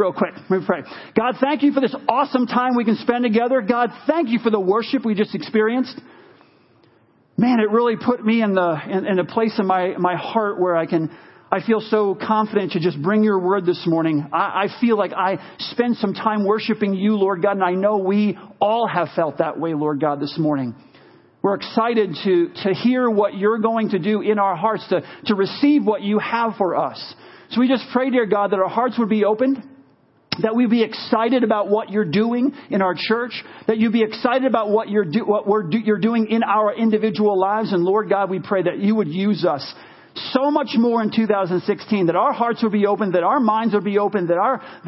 real quick. Let me pray. God, thank you for this awesome time we can spend together. God, thank you for the worship we just experienced. Man, it really put me in a place in my heart where I feel so confident to just bring your word this morning. I feel like I spend some time worshiping you, Lord God, and I know we all have felt that way, Lord God, this morning. We're excited to hear what you're going to do in our hearts, to receive what you have for us. So we just pray, dear God, that our hearts would be opened, that we'd be excited about what you're doing in our church, that you'd be excited about what you're doing in our individual lives. And Lord God, we pray that you would use us so much more in 2016, that our hearts would be open, that our minds would be open, that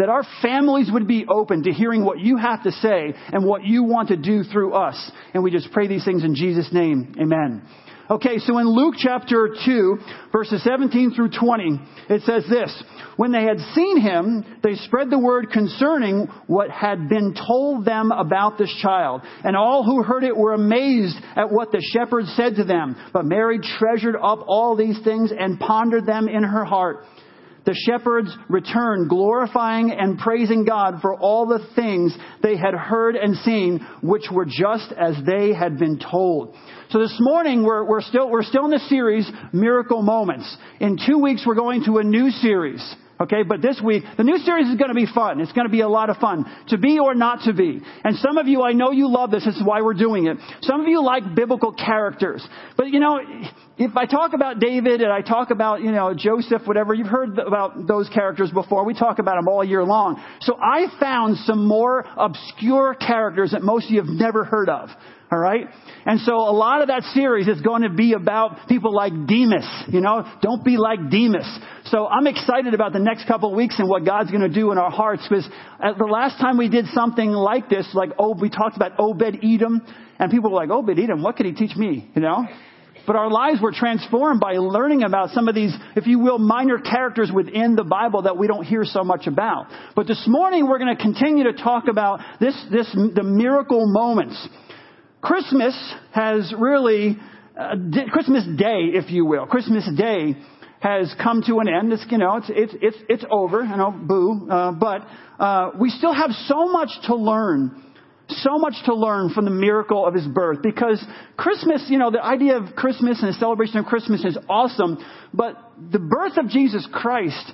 our families would be open to hearing what you have to say and what you want to do through us. And we just pray these things in Jesus' name. Amen. Okay, so in Luke chapter 2, verses 17 through 20, it says this: when they had seen him, they spread the word concerning what had been told them about this child. And all who heard it were amazed at what the shepherds said to them. But Mary treasured up all these things and pondered them in her heart. The shepherds returned, glorifying and praising God for all the things they had heard and seen, which were just as they had been told. So this morning, we're still in the series, Miracle Moments. In 2 weeks, we're going to a new series. Okay, but this week, the new series is going to be fun. It's going to be a lot of fun. To be or not to be. And some of you, I know you love this. This is why we're doing it. Some of you like biblical characters. But, you know, if I talk about David and I talk about, you know, Joseph, whatever, you've heard about those characters before. We talk about them all year long. So I found some more obscure characters that most of you have never heard of. All right. And so a lot of that series is going to be about people like Demas. You know, don't be like Demas. So I'm excited about the next couple of weeks and what God's going to do in our hearts. Because the last time we did something like this, we talked about Obed-Edom, and people were like, Obed-Edom, what could he teach me? You know, but our lives were transformed by learning about some of these, if you will, minor characters within the Bible that we don't hear so much about. But this morning, we're going to continue to talk about the miracle moments. Christmas has really, Christmas Day, if you will, Christmas Day has come to an end. It's, you know, it's over. I know, boo. But we still have so much to learn from the miracle of his birth, because Christmas, you know, the idea of Christmas and the celebration of Christmas is awesome. But the birth of Jesus Christ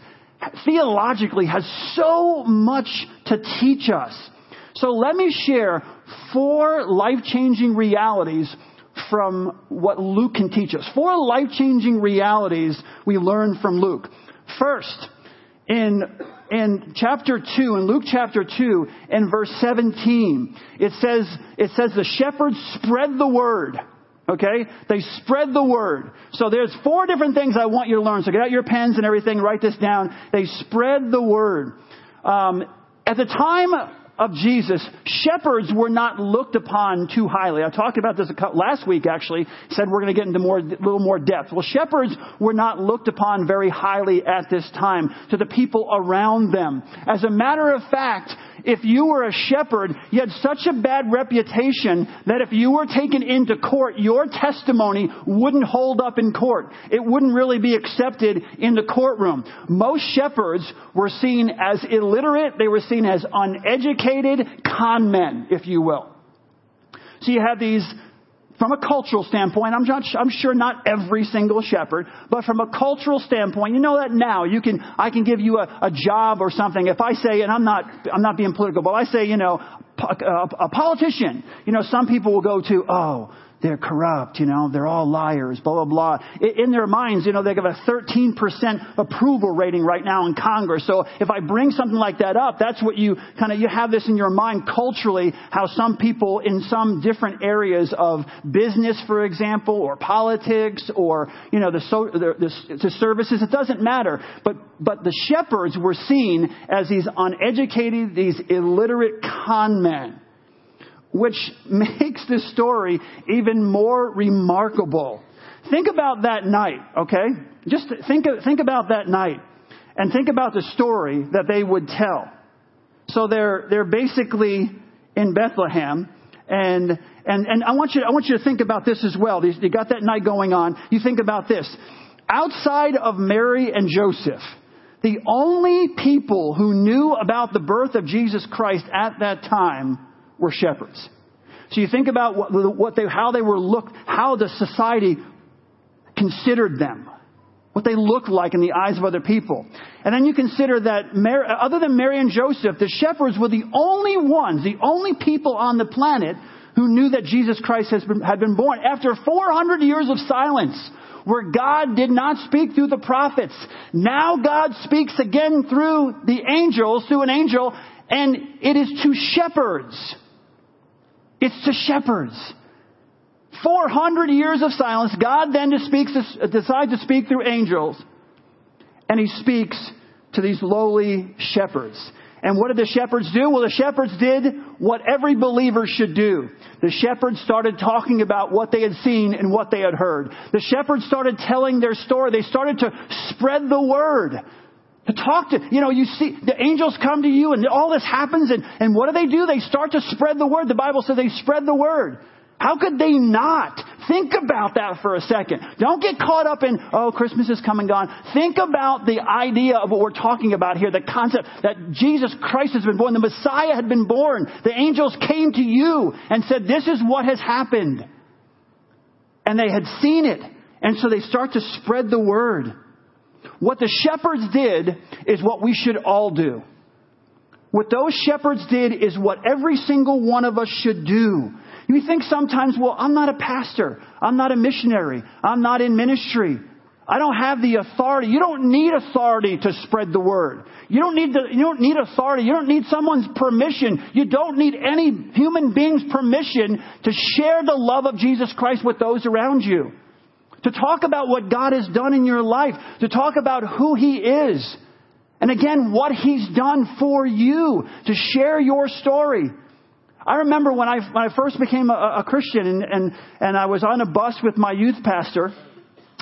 theologically has so much to teach us. So let me share 4 life-changing realities from what Luke can teach us. 4 life-changing realities we learn from Luke. First, in chapter 2, in Luke chapter 2, in verse 17, it says the shepherds spread the word. Okay? They spread the word. So there's 4 different things I want you to learn. So get out your pens and everything, write this down. They spread the word. At the time of Jesus, shepherds were not looked upon too highly. I talked about this last week, actually. Said we're going to get into a little more depth. Well, shepherds were not looked upon very highly at this time to the people around them. As a matter of fact, if you were a shepherd, you had such a bad reputation that if you were taken into court, your testimony wouldn't hold up in court. It wouldn't really be accepted in the courtroom. Most shepherds were seen as illiterate. They were seen as uneducated con men, if you will. So you had these, from a cultural standpoint, I'm sure not every single shepherd, but from a cultural standpoint, you know that now I can give you a job or something. If I say, and I'm not being political, but I say, you know, a politician, you know, some people will go to, oh, they're corrupt, you know, they're all liars, blah, blah, blah. In their minds, you know, they have a 13% approval rating right now in Congress. So if I bring something like that up, that's what you have this in your mind culturally, how some people in some different areas of business, for example, or politics, or, you know, the services, it doesn't matter. But the shepherds were seen as these uneducated, these illiterate con men, which makes this story even more remarkable. Think about that night, okay? Just think about that night and think about the story that they would tell. So they're basically in Bethlehem, and I want you to think about this as well. You got that night going on. You think about this. Outside of Mary and Joseph, The only people who knew about the birth of Jesus Christ at that time were shepherds. So you think about how the society considered them, what they looked like in the eyes of other people. And then you consider that other than Mary and Joseph, the shepherds were the only ones, the only people on the planet who knew that Jesus Christ had been born after 400 years of silence, where God did not speak through the prophets. Now God speaks again through an angel, and it is to shepherds. It's to shepherds. 400 years of silence. God then decides to speak through angels, and he speaks to these lowly shepherds. And what did the shepherds do? Well, the shepherds did what every believer should do. The shepherds started talking about what they had seen and what they had heard. The shepherds started telling their story. They started to spread the word. To talk to, you see, the angels come to you and all this happens. And what do? They start to spread the word. The Bible says they spread the word. How could they not? Think about that for a second. Don't get caught up in, Christmas is come and gone. Think about the idea of what we're talking about here, the concept that Jesus Christ has been born, the Messiah had been born. The angels came to you and said, this is what has happened. And they had seen it. And so they start to spread the word. What the shepherds did is what we should all do. What those shepherds did is what every single one of us should do. You think sometimes, well, I'm not a pastor. I'm not a missionary. I'm not in ministry. I don't have the authority. You don't need authority to spread the word. You don't need authority. You don't need someone's permission. You don't need any human being's permission to share the love of Jesus Christ with those around you. To talk about what God has done in your life. To talk about who He is. And again, what He's done for you. To share your story. I remember when I first became a Christian and I was on a bus with my youth pastor,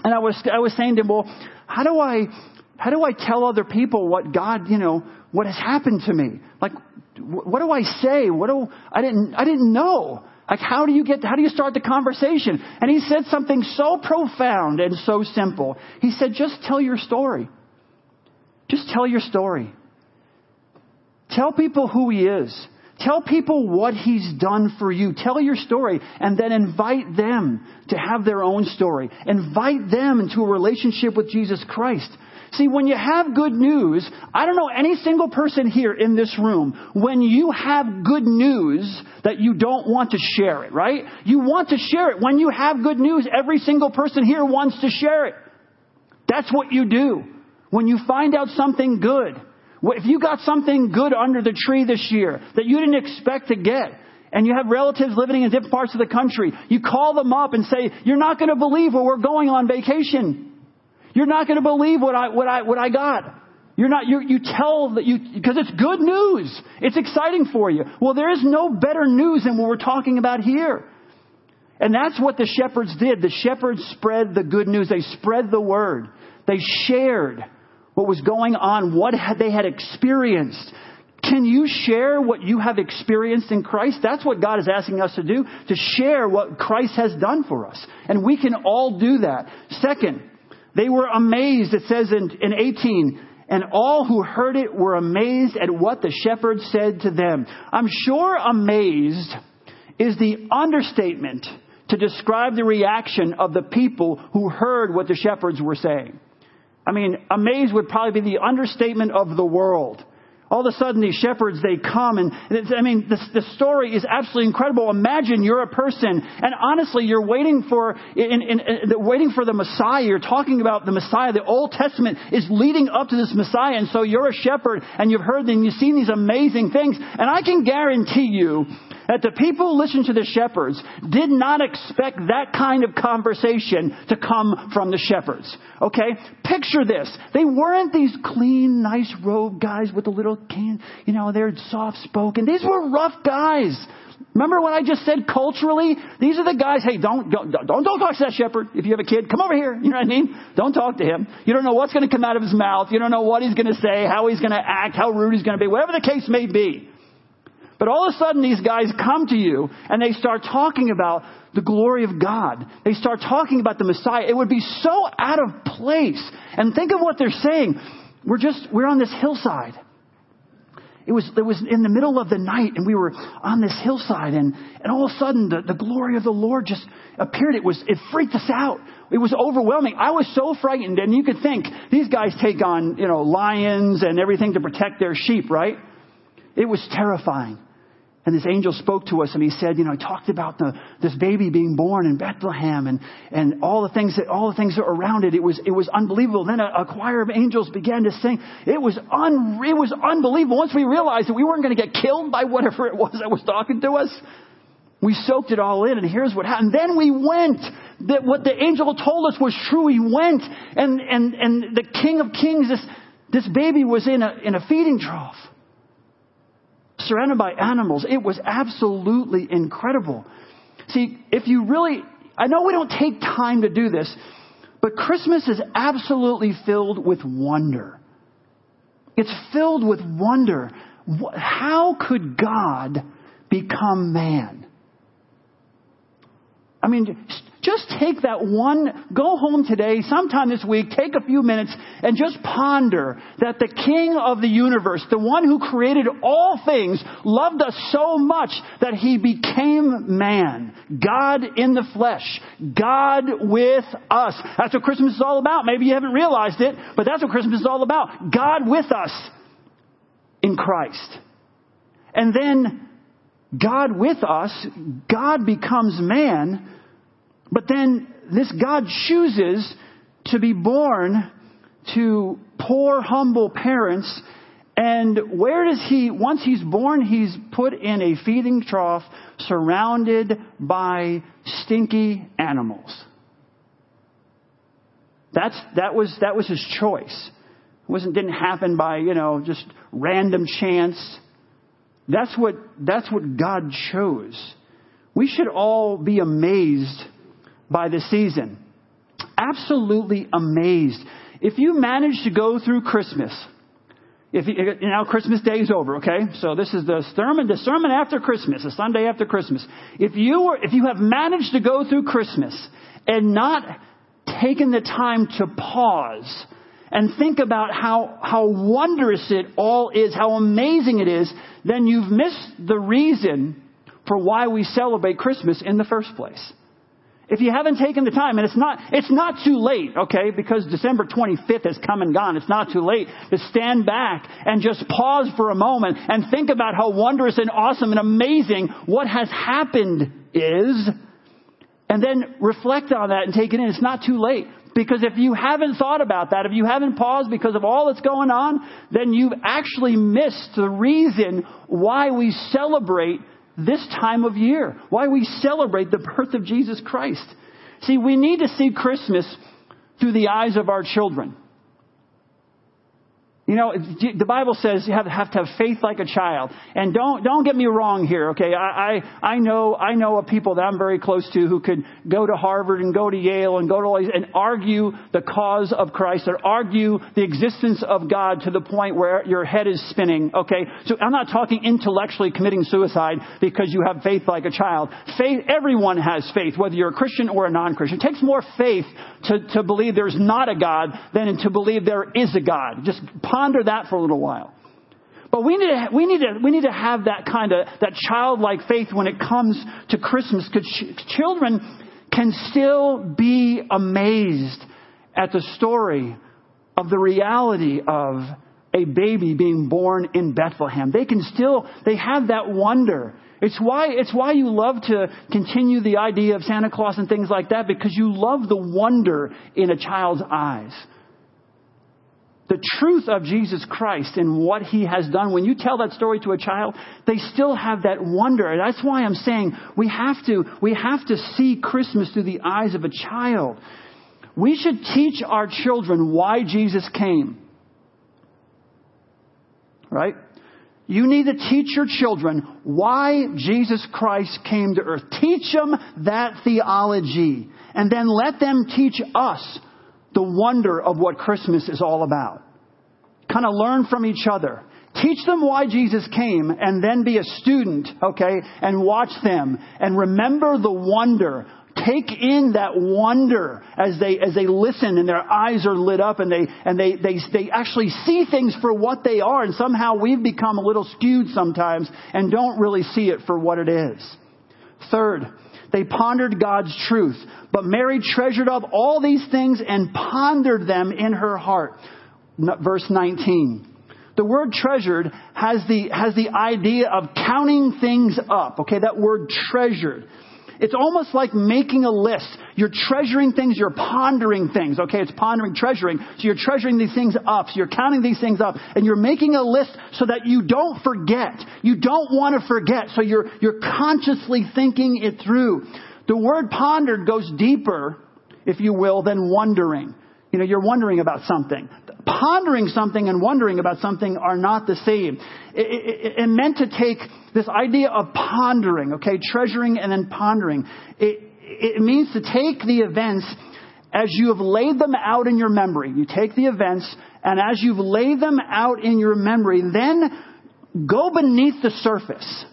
and I was saying to him, well, how do I tell other people what God, what has happened to me? Like, what do I say? I didn't know. Like, how do you start the conversation? And he said something so profound and so simple. He said, just tell your story. Just tell your story. Tell people who He is. Tell people what He's done for you. Tell your story, and then invite them to have their own story. Invite them into a relationship with Jesus Christ. See, when you have good news, I don't know any single person here in this room, when you have good news that you don't want to share it, right? You want to share it. When you have good news, every single person here wants to share it. That's what you do. When you find out something good, if you got something good under the tree this year that you didn't expect to get, and you have relatives living in different parts of the country, you call them up and say, you're not going to believe where we're going on vacation. You're not going to believe what I got. You tell that because it's good news. It's exciting for you. Well, there is no better news than what we're talking about here. And that's what the shepherds did. The shepherds spread the good news. They spread the word. They shared what was going on, what they had experienced. Can you share what you have experienced in Christ? That's what God is asking us to do, to share what Christ has done for us. And we can all do that. Second, they were amazed. It says in 18, and all who heard it were amazed at what the shepherds said to them. I'm sure amazed is the understatement to describe the reaction of the people who heard what the shepherds were saying. I mean, amazed would probably be the understatement of the world. All of a sudden, these shepherds, they come. And the story is absolutely incredible. Imagine you're a person. And honestly, you're waiting for the Messiah. You're talking about the Messiah. The Old Testament is leading up to this Messiah. And so you're a shepherd and you've heard and you've seen these amazing things. And I can guarantee you that the people listening to the shepherds did not expect that kind of conversation to come from the shepherds. Okay? Picture this. They weren't these clean, nice robed guys with the little can, they're soft spoken. These were rough guys. Remember when I just said culturally? These are the guys, hey, don't talk to that shepherd. If you have a kid, come over here. You know what I mean? Don't talk to him. You don't know what's going to come out of his mouth. You don't know what he's going to say, how he's going to act, how rude he's going to be, whatever the case may be. But all of a sudden, these guys come to you and they start talking about the glory of God. They start talking about the Messiah. It would be so out of place. And think of what they're saying. We're on this hillside. It was in the middle of the night, and we were on this hillside, and all of a sudden the glory of the Lord just appeared. It freaked us out. It was overwhelming. I was so frightened, and you could think these guys take on, lions and everything to protect their sheep, right? It was terrifying. And this angel spoke to us, and he said, he talked about this baby being born in Bethlehem, and all the things that are around it. It was unbelievable. Then a choir of angels began to sing. It was unbelievable. Once we realized that we weren't going to get killed by whatever it was that was talking to us, we soaked it all in. And here's what happened. Then we went. That what the angel told us was true. We went, and the King of Kings, this baby was in a feeding trough, surrounded by animals. It was absolutely incredible. See, if you really, I know we don't take time to do this, but Christmas is absolutely filled with wonder. It's filled with wonder. How could God become man? I mean, just take that one, go home today, sometime this week, take a few minutes and just ponder that the King of the universe, the one who created all things, loved us so much that he became man, God in the flesh, God with us. That's what Christmas is all about. Maybe you haven't realized it, but that's what Christmas is all about. God with us in Christ. And then God with us, God becomes man. But then this God chooses to be born to poor, humble parents. And where does he, once he's born, he's put in a feeding trough surrounded by stinky animals. That was his choice. It didn't happen by, just random chance. That's what God chose. We should all be amazed by the season. Absolutely amazed. If you manage to go through Christmas, now Christmas Day is over, okay? So this is the sermon after Christmas, the Sunday after Christmas. If you have managed to go through Christmas and not taken the time to pause and think about how wondrous it all is, how amazing it is, then you've missed the reason for why we celebrate Christmas in the first place. If you haven't taken the time, and it's not too late, okay, because December 25th has come and gone. It's not too late to stand back and just pause for a moment and think about how wondrous and awesome and amazing what has happened is, and then reflect on that and take it in. It's not too late, because if you haven't thought about that, if you haven't paused because of all that's going on, then you've actually missed the reason why we celebrate this time of year, why we celebrate the birth of Jesus Christ. See, we need to see Christmas through the eyes of our children. The Bible says you have to have faith like a child. And don't get me wrong here, okay? I know of people that I'm very close to who could go to Harvard and go to Yale and go to all these and argue the cause of Christ or argue the existence of God to the point where your head is spinning, okay? So I'm not talking intellectually committing suicide because you have faith like a child. Faith, everyone has faith, whether you're a Christian or a non-Christian. It takes more faith to believe there's not a God than to believe there is a God. Just ponder that for a little while. But we need to have that kind of that childlike faith when it comes to Christmas, because children can still be amazed at the story of the reality of a baby being born in Bethlehem. They have that wonder. It's why you love to continue the idea of Santa Claus and things like that, because you love the wonder in a child's eyes. The truth of Jesus Christ and what he has done. When you tell that story to a child, they still have that wonder. And that's why I'm saying we have to see Christmas through the eyes of a child. We should teach our children why Jesus came. Right? You need to teach your children why Jesus Christ came to earth. Teach them that theology, and then let them teach us the wonder of what Christmas is all about. Kind of learn from each other. Teach them why Jesus came, and then be a student, okay? And watch them and remember the wonder. Take in that wonder as they listen, and their eyes are lit up, and they actually see things for what they are. And somehow we've become a little skewed sometimes and don't really see it for what it is. Third, they pondered God's truth, but Mary treasured up all these things and pondered them in her heart. Verse 19. The word treasured has the idea of counting things up. Okay, that word treasured. It's almost like making a list. You're treasuring things, you're pondering things. Okay, it's pondering, treasuring. So you're treasuring these things up. So you're counting these things up. And you're making a list so that you don't forget. You don't want to forget. So you're consciously thinking it through. The word pondered goes deeper, if you will, than wondering. You know, you're wondering about something. Pondering something and wondering about something are not the same. It meant to take this idea of pondering, okay, treasuring and then pondering. It means to take the events as you have laid them out in your memory. You take the events, and as you've laid them out in your memory, then go beneath the surface.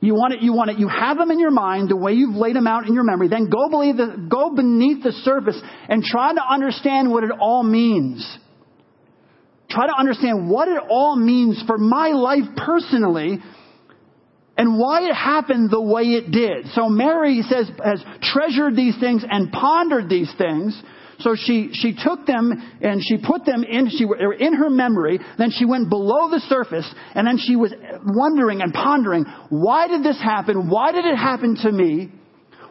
You want it. You have them in your mind the way you've laid them out in your memory. Then go beneath the surface and try to understand what it all means. Try to understand what it all means for my life personally and why it happened the way it did. So Mary says has treasured these things and pondered these things. So she took them and she put them in her memory. Then she went below the surface, and then she was wondering and pondering, why did this happen? Why did it happen to me?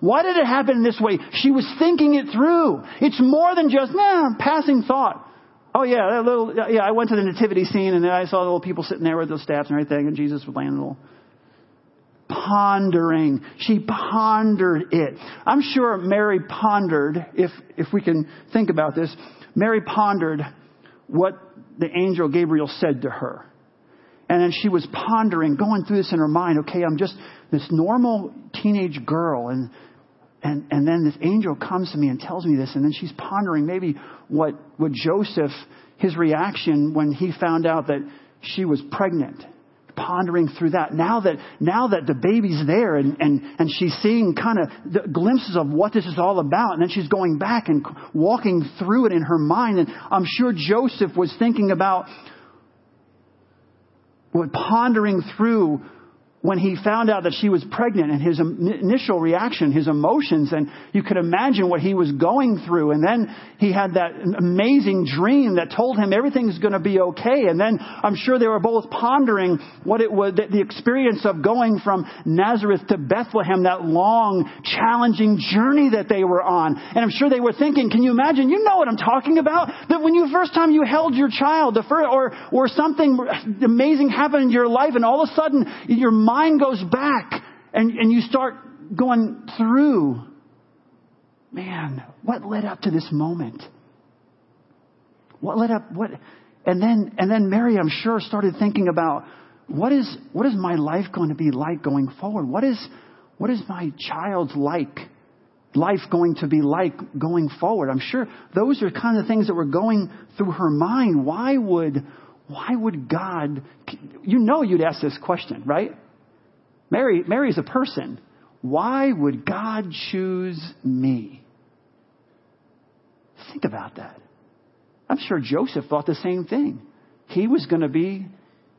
Why did it happen this way? She was thinking it through. It's more than just passing thought. Oh, yeah, I went to the nativity scene, and then I saw the little people sitting there with those staffs and everything, and Jesus was laying a little. Pondering. She pondered it. I'm sure Mary pondered, if we can think about this, Mary pondered what the angel Gabriel said to her. And then she was pondering, going through this in her mind. Okay, I'm just this normal teenage girl, and then this angel comes to me and tells me this. And then she's pondering maybe what Joseph, his reaction when he found out that she was pregnant. Pondering through that. Now that the baby's there and she's seeing kind of the glimpses of what this is all about. And then she's going back and walking through it in her mind. And I'm sure Joseph was thinking about pondering through when he found out that she was pregnant and his initial reaction, his emotions, and you could imagine what he was going through. And then he had that amazing dream that told him everything's going to be okay. And then I'm sure they were both pondering what it was, the experience of going from Nazareth to Bethlehem, that long, challenging journey that they were on. And I'm sure they were thinking, can you imagine? You know what I'm talking about? That when you first time you held your child, or something amazing happened in your life, and all of a sudden your mind goes back and you start going through, man, what led up to this moment? And then Mary, I'm sure, started thinking about what is my life going to be like going forward? What is my child's life going to be like going forward? I'm sure those are kind of things that were going through her mind. Why would God, you know, you'd ask this question, right? Mary's a person. Why would God choose me? Think about that. I'm sure Joseph thought the same thing. He was going to be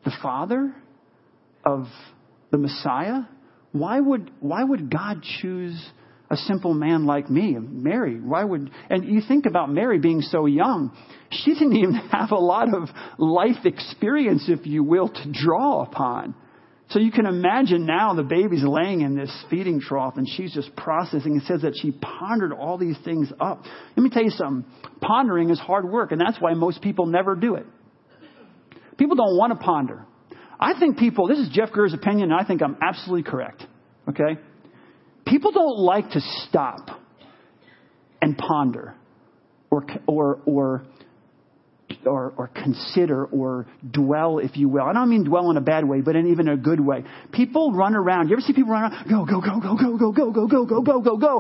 the father of the Messiah. Why would God choose a simple man like me? Mary, and you think about Mary being so young. She didn't even have a lot of life experience, if you will, to draw upon. So you can imagine now the baby's laying in this feeding trough and she's just processing. It says that she pondered all these things up. Let me tell you something. Pondering is hard work, and that's why most people never do it. People don't want to ponder. I think people, this is Jeff Gurr's opinion, and I think I'm absolutely correct. Okay? People don't like to stop and ponder or consider or dwell, if you will. I don't mean dwell in a bad way, but in even a good way. People run around. You ever see people run around? Go.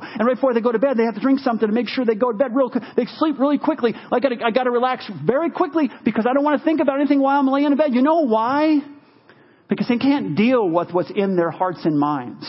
And right before they go to bed, they have to drink something to make sure they go to bed real quick. They sleep really quickly. Like, I got to relax very quickly because I don't want to think about anything while I'm laying in bed. You know why? Because they can't deal with what's in their hearts and minds.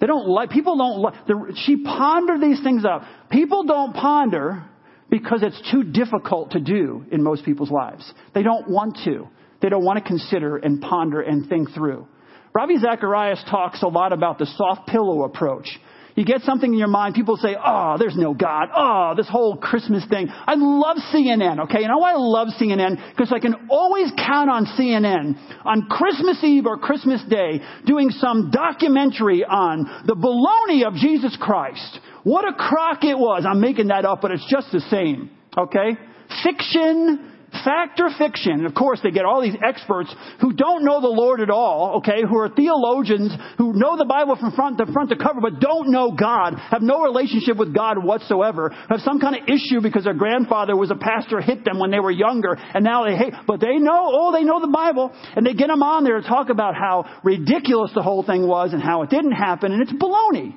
They don't like, people don't like, she pondered these things out. People don't ponder because it's too difficult to do in most people's lives. They don't want to. They don't want to consider and ponder and think through. Ravi Zacharias talks a lot about the soft pillow approach. You get something in your mind, people say, oh, there's no God. Oh, this whole Christmas thing. I love CNN, okay? You know why I love CNN? Because I can always count on CNN on Christmas Eve or Christmas Day doing some documentary on the baloney of Jesus Christ. What a crock it was. I'm making that up, but it's just the same, okay? Fiction. Fact or fiction? And of course, they get all these experts who don't know the Lord at all, okay, who are theologians, who know the Bible from front to cover, but don't know God, have no relationship with God whatsoever, have some kind of issue because their grandfather was a pastor, hit them when they were younger, and now they hate, but they know, oh, they know the Bible, and they get them on there to talk about how ridiculous the whole thing was and how it didn't happen, and it's baloney.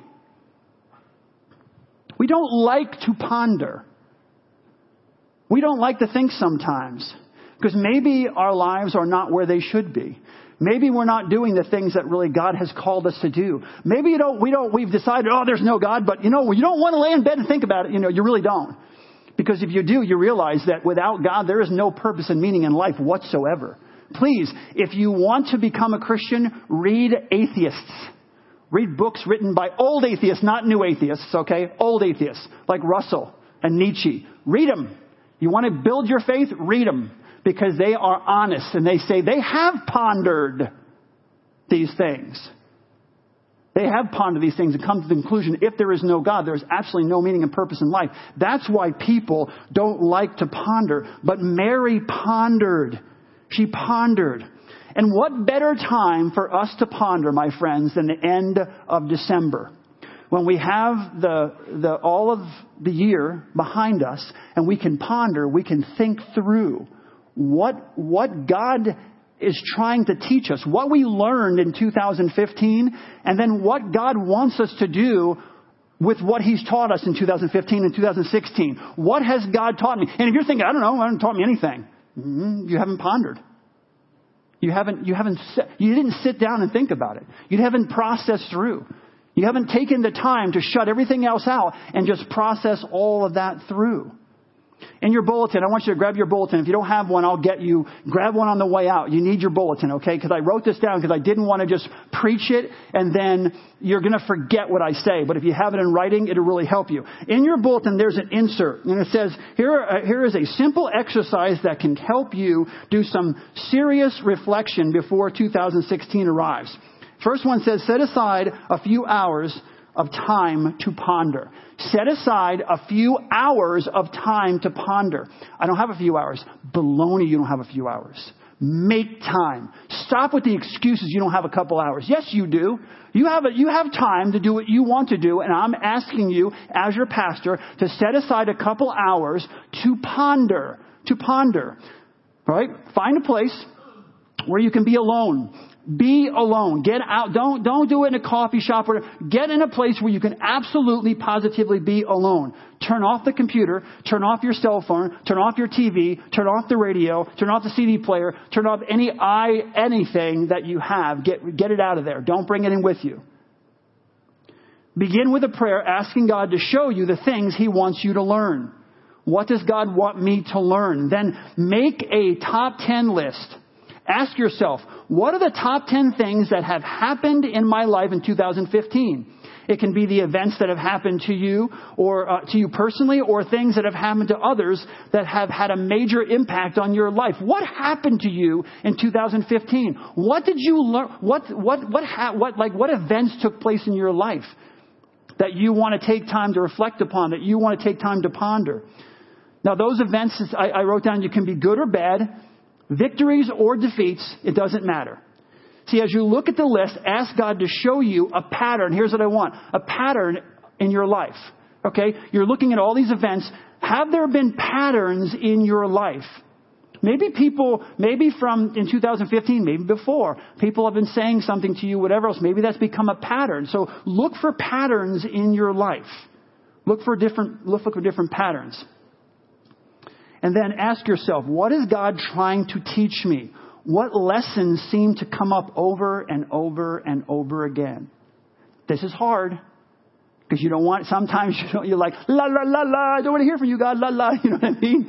We don't like to ponder. We don't like to think sometimes because maybe our lives are not where they should be. Maybe we're not doing the things that really God has called us to do. Maybe we've decided, oh, there's no God, but you don't want to lay in bed and think about it. You really don't. Because if you do, you realize that without God, there is no purpose and meaning in life whatsoever. Please, if you want to become a Christian, read atheists. Read books written by old atheists, not new atheists, okay? Old atheists like Russell and Nietzsche. Read them. You want to build your faith? Read them, because they are honest and they say they have pondered these things. They have pondered these things and come to the conclusion if there is no God, there is absolutely no meaning and purpose in life. That's why people don't like to ponder. But Mary pondered. She pondered. And what better time for us to ponder, my friends, than the end of December? When we have the all of the year behind us and we can ponder, we can think through what God is trying to teach us, what we learned in 2015, and then what God wants us to do with what he's taught us in 2015 and 2016. What has God taught me? And if you're thinking, I don't know, I haven't taught me anything. You haven't pondered. You didn't sit down and think about it. You haven't processed through. You haven't taken the time to shut everything else out and just process all of that through. In your bulletin, I want you to grab your bulletin. If you don't have one, I'll get you. Grab one on the way out. You need your bulletin, okay? Because I wrote this down because I didn't want to just preach it and then you're going to forget what I say. But if you have it in writing, it'll really help you. In your bulletin, there's an insert. And it says, here is a simple exercise that can help you do some serious reflection before 2016 arrives. First one says, set aside a few hours of time to ponder. Set aside a few hours of time to ponder. I don't have a few hours. Baloney, you don't have a few hours. Make time. Stop with the excuses you don't have a couple hours. Yes, you do. You have time to do what you want to do. And I'm asking you as your pastor to set aside a couple hours to ponder. To ponder. All right? Find a place where you can be alone. Be alone. Get out. Don't do it in a coffee shop. Or get in a place where you can absolutely, positively be alone. Turn off the computer. Turn off your cell phone. Turn off your TV. Turn off the radio. Turn off the CD player. Turn off anything that you have. Get it out of there. Don't bring it in with you. Begin with a prayer asking God to show you the things he wants you to learn. What does God want me to learn? Then make a top 10 list. Ask yourself, what are the top 10 things that have happened in my life in 2015? It can be the events that have happened to you or to you personally, or things that have happened to others that have had a major impact on your life. What happened to you in 2015? What did you learn? What events took place in your life that you want to take time to reflect upon, that you want to take time to ponder? Now, those events I wrote down, you can be good or bad. Victories or defeats, it doesn't matter. See, as you look at the list, ask God to show you a pattern. Here's what I want. A pattern in your life. Okay? You're looking at all these events. Have there been patterns in your life? Maybe from in 2015, maybe before, people have been saying something to you, whatever else. Maybe that's become a pattern. So look for patterns in your life. Look for different patterns. And then ask yourself, what is God trying to teach me? What lessons seem to come up over and over and over again? This is hard because you don't want, sometimes you're like, la, la, la, la, I don't want to hear from you, God, la, la. You know what I mean?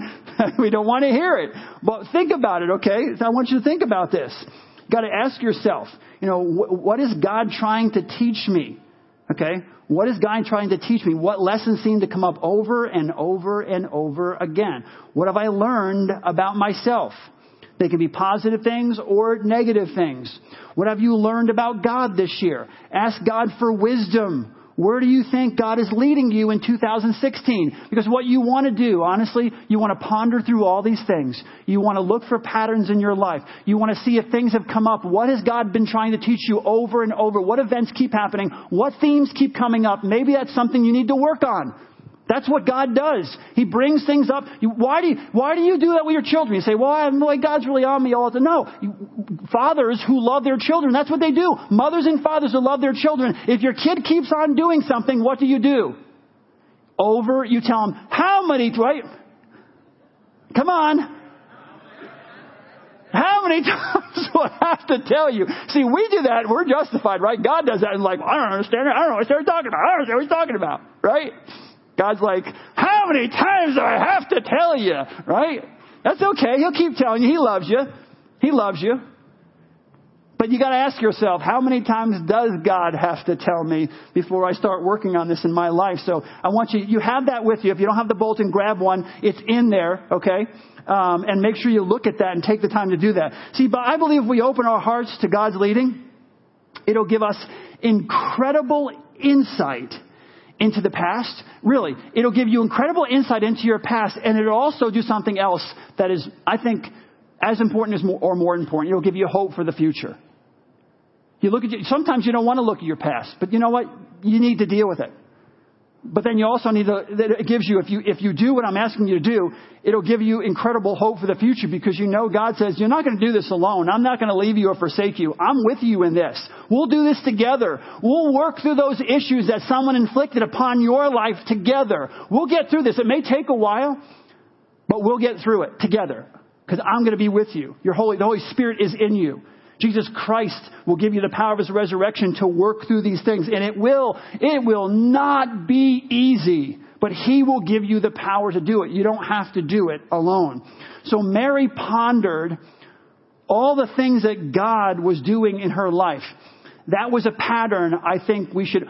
We don't want to hear it. But think about it, okay? So I want you to think about this. You've got to ask yourself, you know, what is God trying to teach me? Okay? What is God trying to teach me? What lessons seem to come up over and over and over again? What have I learned about myself? They can be positive things or negative things. What have you learned about God this year? Ask God for wisdom. Where do you think God is leading you in 2016? Because what you want to do, honestly, you want to ponder through all these things. You want to look for patterns in your life. You want to see if things have come up. What has God been trying to teach you over and over? What events keep happening? What themes keep coming up? Maybe that's something you need to work on. That's what God does. He brings things up. Why do you do that with your children? You say, well, I'm like, God's really on me all the time. No. Fathers who love their children, that's what they do. Mothers and fathers who love their children. If your kid keeps on doing something, what do? Over, you tell them, how many, right? Come on. How many times do I have to tell you? See, we do that. We're justified, right? God does that. And like, I don't understand it. I don't know what they're talking about. I don't understand what he's talking about, right? God's like, how many times do I have to tell you? Right? That's okay. He'll keep telling you. He loves you. He loves you. But you got to ask yourself, how many times does God have to tell me before I start working on this in my life? So I want you have that with you. If you don't have the bulletin, grab one. It's in there. Okay. And make sure you look at that and take the time to do that. See, but I believe if we open our hearts to God's leading, it'll give us incredible insight into the past. Really, it'll give you incredible insight into your past, and it'll also do something else that is, I think, as important as more important. It'll give you hope for the future. You look at sometimes you don't want to look at your past, but you know what? You need to deal with it. But then you also need to, it gives you, if you do what I'm asking you to do, it'll give you incredible hope for the future, because you know God says, you're not going to do this alone. I'm not going to leave you or forsake you. I'm with you in this. We'll do this together. We'll work through those issues that someone inflicted upon your life together. We'll get through this. It may take a while, but we'll get through it together, because I'm going to be with you. The Holy Spirit is in you. Jesus Christ will give you the power of his resurrection to work through these things. And it will not be easy, but he will give you the power to do it. You don't have to do it alone. So Mary pondered all the things that God was doing in her life. That was a pattern I think we should,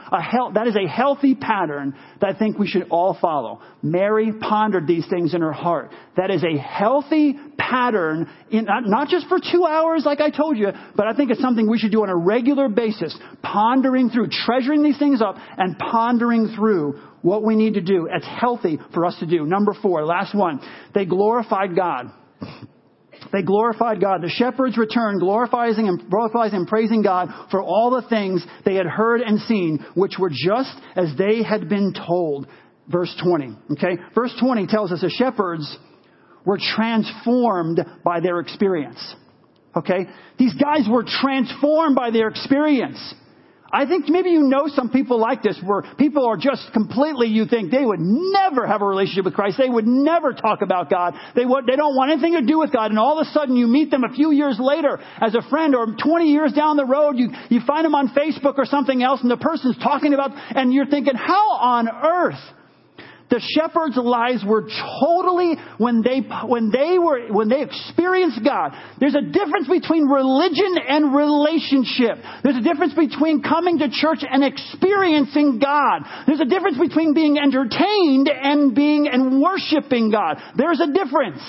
that is a healthy pattern that I think we should all follow. Mary pondered these things in her heart. That is a healthy pattern, not just for 2 hours like I told you, but I think it's something we should do on a regular basis. Pondering through, treasuring these things up and pondering through what we need to do. It's healthy for us to do. Number 4, last one. They glorified God. They glorified God. The shepherds returned, glorifying and praising God for all the things they had heard and seen, which were just as they had been told. Verse 20. Okay. Verse 20 tells us the shepherds were transformed by their experience. Okay. These guys were transformed by their experience. I think maybe you know some people like this, where people are just completely, you think they would never have a relationship with Christ. They would never talk about God. They don't want anything to do with God. And all of a sudden you meet them a few years later as a friend, or 20 years down the road, you find them on Facebook or something else, and the person's talking about, and you're thinking, how on earth? The shepherds' lives were totally, when they experienced God. There's a difference between religion and relationship. There's a difference between coming to church and experiencing God. There's a difference between being entertained and worshiping God. There's a difference.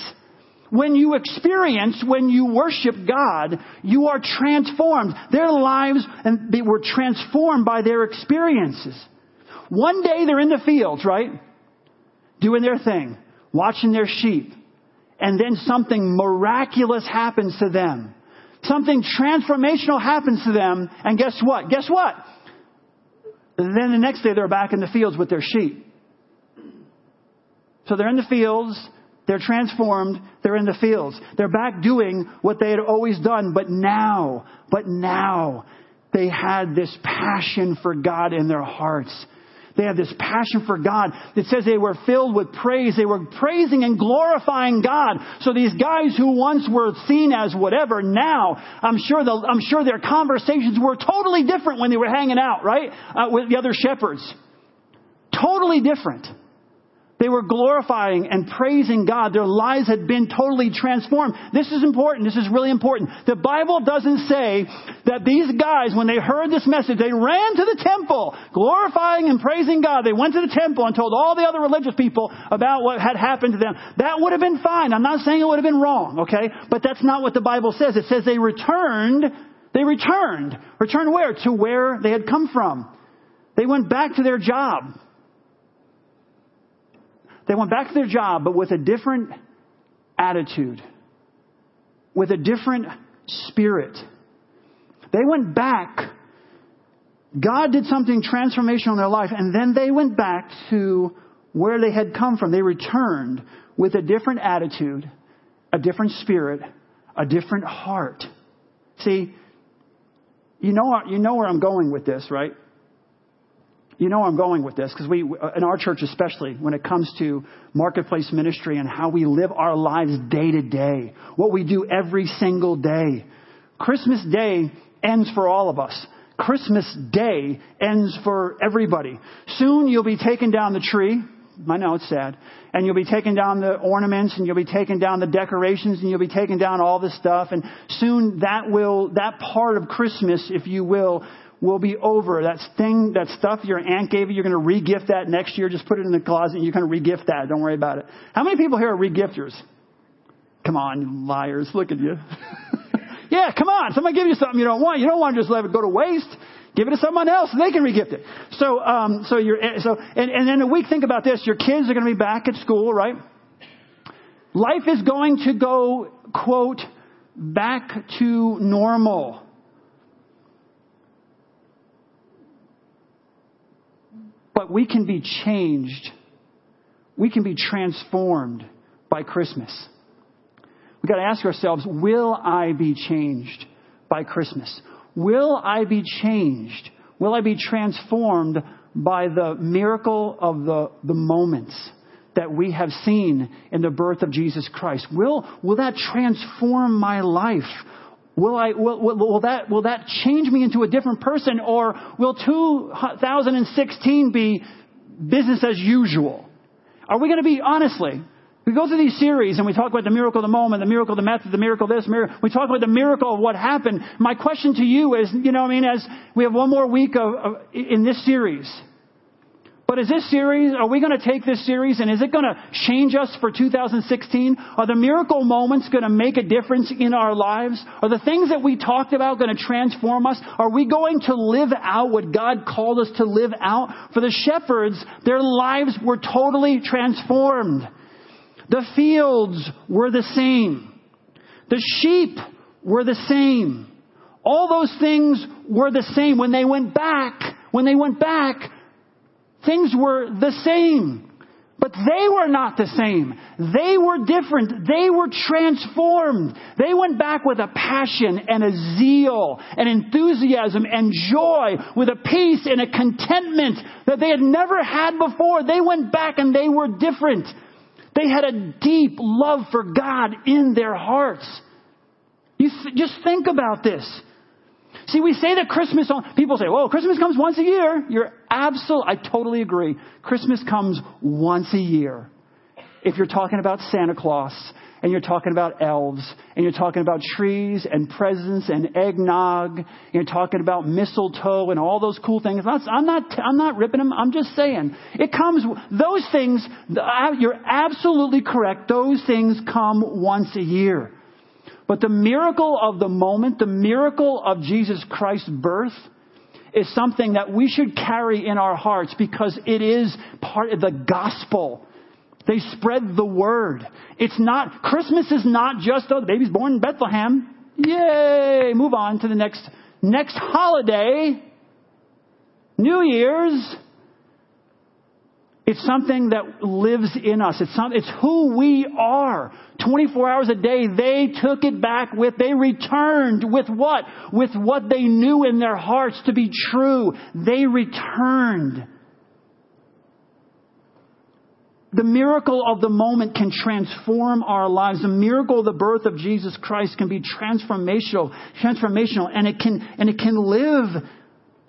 When you worship God, you are transformed. Their lives, and they were transformed by their experiences. One day they're in the fields, right? Doing their thing, watching their sheep. And then something miraculous happens to them. Something transformational happens to them. And guess what? And then the next day they're back in the fields with their sheep. So they're in the fields. They're transformed. They're in the fields. They're back doing what they had always done. But now they had this passion for God in their hearts. They have this passion for God. It says they were filled with praise. They were praising and glorifying God. So these guys who once were seen as whatever, now I'm sure their conversations were totally different when they were hanging out, right? With the other shepherds. Totally different. They were glorifying and praising God. Their lives had been totally transformed. This is important. This is really important. The Bible doesn't say that these guys, when they heard this message, they ran to the temple, glorifying and praising God. They went to the temple and told all the other religious people about what had happened to them. That would have been fine. I'm not saying it would have been wrong, okay? But that's not what the Bible says. It says they returned. They returned. Returned where? To where they had come from. They went back to their job. They went back to their job, but with a different attitude, with a different spirit. They went back. God did something transformational in their life, and then they went back to where they had come from. They returned with a different attitude, a different spirit, a different heart. See, you know where I'm going with this, right? You know I'm going with this because we, in our church especially, when it comes to marketplace ministry and how we live our lives day to day, what we do every single day. Christmas Day ends for all of us. Christmas Day ends for everybody. Soon you'll be taking down the tree. I know it's sad. And you'll be taking down the ornaments, and you'll be taking down the decorations, and you'll be taking down all this stuff. And soon that part of Christmas, if you will be over. That stuff your aunt gave you, you're going to re-gift that next year. Just put it in the closet and you're going to re-gift that. Don't worry about it. How many people here are re-gifters? Come on, liars. Look at you. Yeah, come on. Somebody give you something you don't want. You don't want to just let it go to waste. Give it to someone else and they can re-gift it. So then a week, think about this. Your kids are going to be back at school, right? Life is going to go, quote, back to normal. But we can be changed. We can be transformed by Christmas. We've got to ask ourselves, will I be changed by Christmas? Will I be changed? Will I be transformed by the miracle of the moments that we have seen in the birth of Jesus Christ? Will that transform my life? Will that change me into a different person, or will 2016 be business as usual? Are we going to be, honestly, we go through these series and we talk about the miracle of the moment, the miracle of the method, the miracle of this, we talk about the miracle of what happened. My question to you is, as we have one more week of in this series. But is this series, are we going to take this series and is it going to change us for 2016? Are the miracle moments going to make a difference in our lives? Are the things that we talked about going to transform us? Are we going to live out what God called us to live out? For the shepherds, their lives were totally transformed. The fields were the same. The sheep were the same. All those things were the same. When they went back, things were the same, but they were not the same. They were different. They were transformed. They went back with a passion and a zeal and enthusiasm and joy, with a peace and a contentment that they had never had before. They went back and they were different. They had a deep love for God in their hearts. You just think about this. See, we say that Christmas, people say, well, Christmas comes once a year. I totally agree. Christmas comes once a year. If you're talking about Santa Claus, and you're talking about elves, and you're talking about trees and presents and eggnog, and you're talking about mistletoe and all those cool things. I'm not ripping them. I'm just saying it comes. Those things, you're absolutely correct. Those things come once a year. But the miracle of the moment, the miracle of Jesus Christ's birth, is something that we should carry in our hearts because it is part of the gospel. They spread the word. Christmas is not just, oh, the baby's born in Bethlehem. Yay! Move on to the next holiday. New Year's. It's something that lives in us. It's who we are. 24 hours a day, they took it back with, they returned with what? With what they knew in their hearts to be true. They returned. The miracle of the moment can transform our lives. The miracle of the birth of Jesus Christ can be transformational, and it can live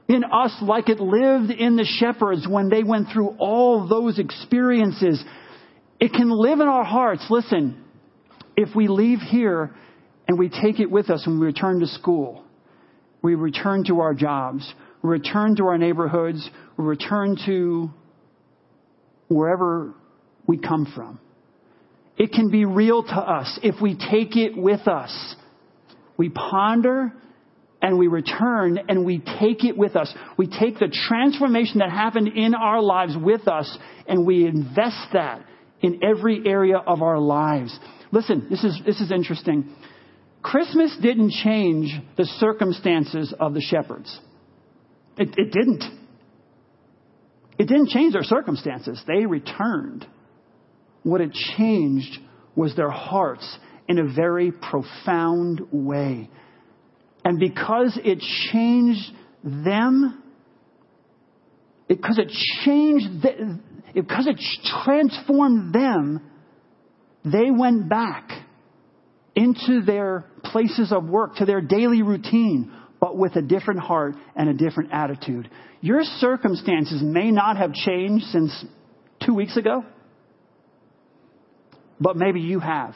in us like it lived in the shepherds when they went through all those experiences. It can live in our hearts. Listen, if we leave here and we take it with us when we return to school, we return to our jobs, we return to our neighborhoods, we return to wherever we come from. It can be real to us if we take it with us. We ponder and we return and we take it with us. We take the transformation that happened in our lives with us and we invest that in every area of our lives. Listen, this is interesting. Christmas didn't change the circumstances of the shepherds. It didn't. It didn't change their circumstances. They returned. What it changed was their hearts in a very profound way. Because it transformed them, they went back into their places of work, to their daily routine, but with a different heart and a different attitude. Your circumstances may not have changed since 2 weeks ago, but maybe you have.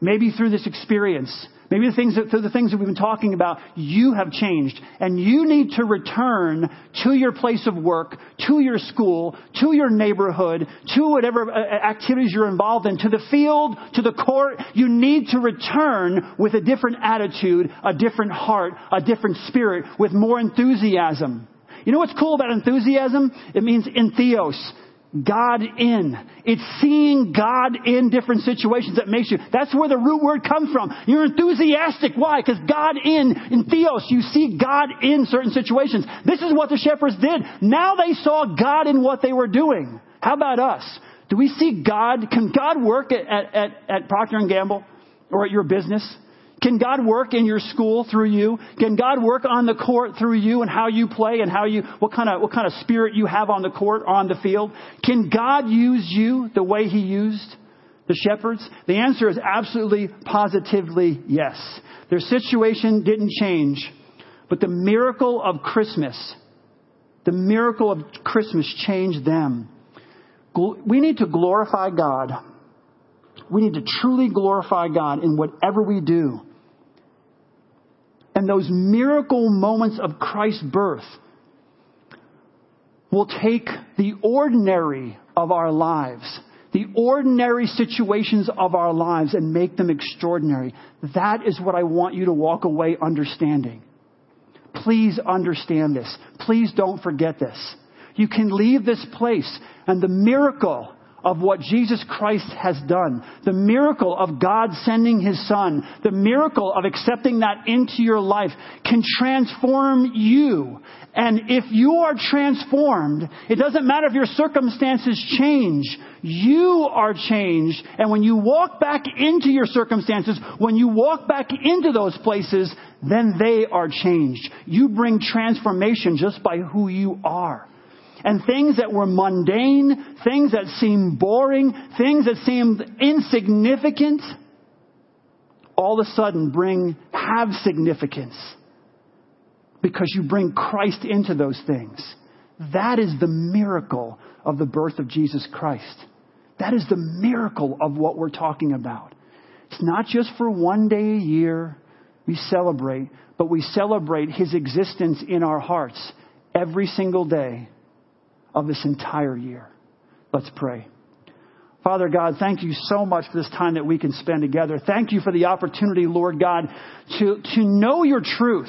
Maybe through this experience, maybe through the things that we've been talking about, you have changed. And you need to return to your place of work, to your school, to your neighborhood, to whatever activities you're involved in, to the field, to the court. You need to return with a different attitude, a different heart, a different spirit, with more enthusiasm. You know what's cool about enthusiasm? It means entheos. God in. It's seeing God in different situations that makes you. That's where the root word comes from. You're enthusiastic. Why? Because God in theos, you see God in certain situations. This is what the shepherds did. Now they saw God in what they were doing. How about us? Do we see God? Can God work at Procter & Gamble or at your business? Can God work in your school through you? Can God work on the court through you and how you play and what kind of spirit you have on the court, on the field? Can God use you the way he used the shepherds? The answer is absolutely, positively yes. Their situation didn't change, but the miracle of Christmas changed them. We need to glorify God. We need to truly glorify God in whatever we do. And those miracle moments of Christ's birth will take the ordinary of our lives, the ordinary situations of our lives, and make them extraordinary. That is what I want you to walk away understanding. Please understand this. Please don't forget this. You can leave this place and the miracle of what Jesus Christ has done, the miracle of God sending his son, the miracle of accepting that into your life, can transform you. And if you are transformed, it doesn't matter if your circumstances change. You are changed. And when you walk back into your circumstances, when you walk back into those places, then they are changed. You bring transformation just by who you are. And things that were mundane, things that seemed boring, things that seemed insignificant, all of a sudden have significance. Because you bring Christ into those things. That is the miracle of the birth of Jesus Christ. That is the miracle of what we're talking about. It's not just for one day a year we celebrate, but we celebrate his existence in our hearts every single day of this entire year. Let's pray. Father God, thank you so much for this time that we can spend together. Thank you for the opportunity, Lord God, to know your truth.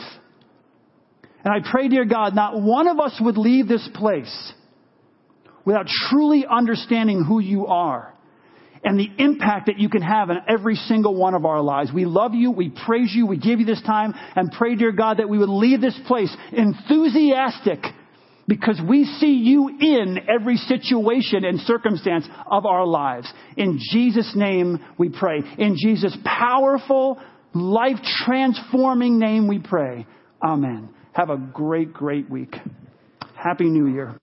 And I pray, dear God, not one of us would leave this place without truly understanding who you are and the impact that you can have on every single one of our lives. We love you. We praise you. We give you this time, and pray, dear God, that we would leave this place enthusiastic, because we see you in every situation and circumstance of our lives. In Jesus' name we pray. In Jesus' powerful, life-transforming name we pray. Amen. Have a great, great week. Happy New Year.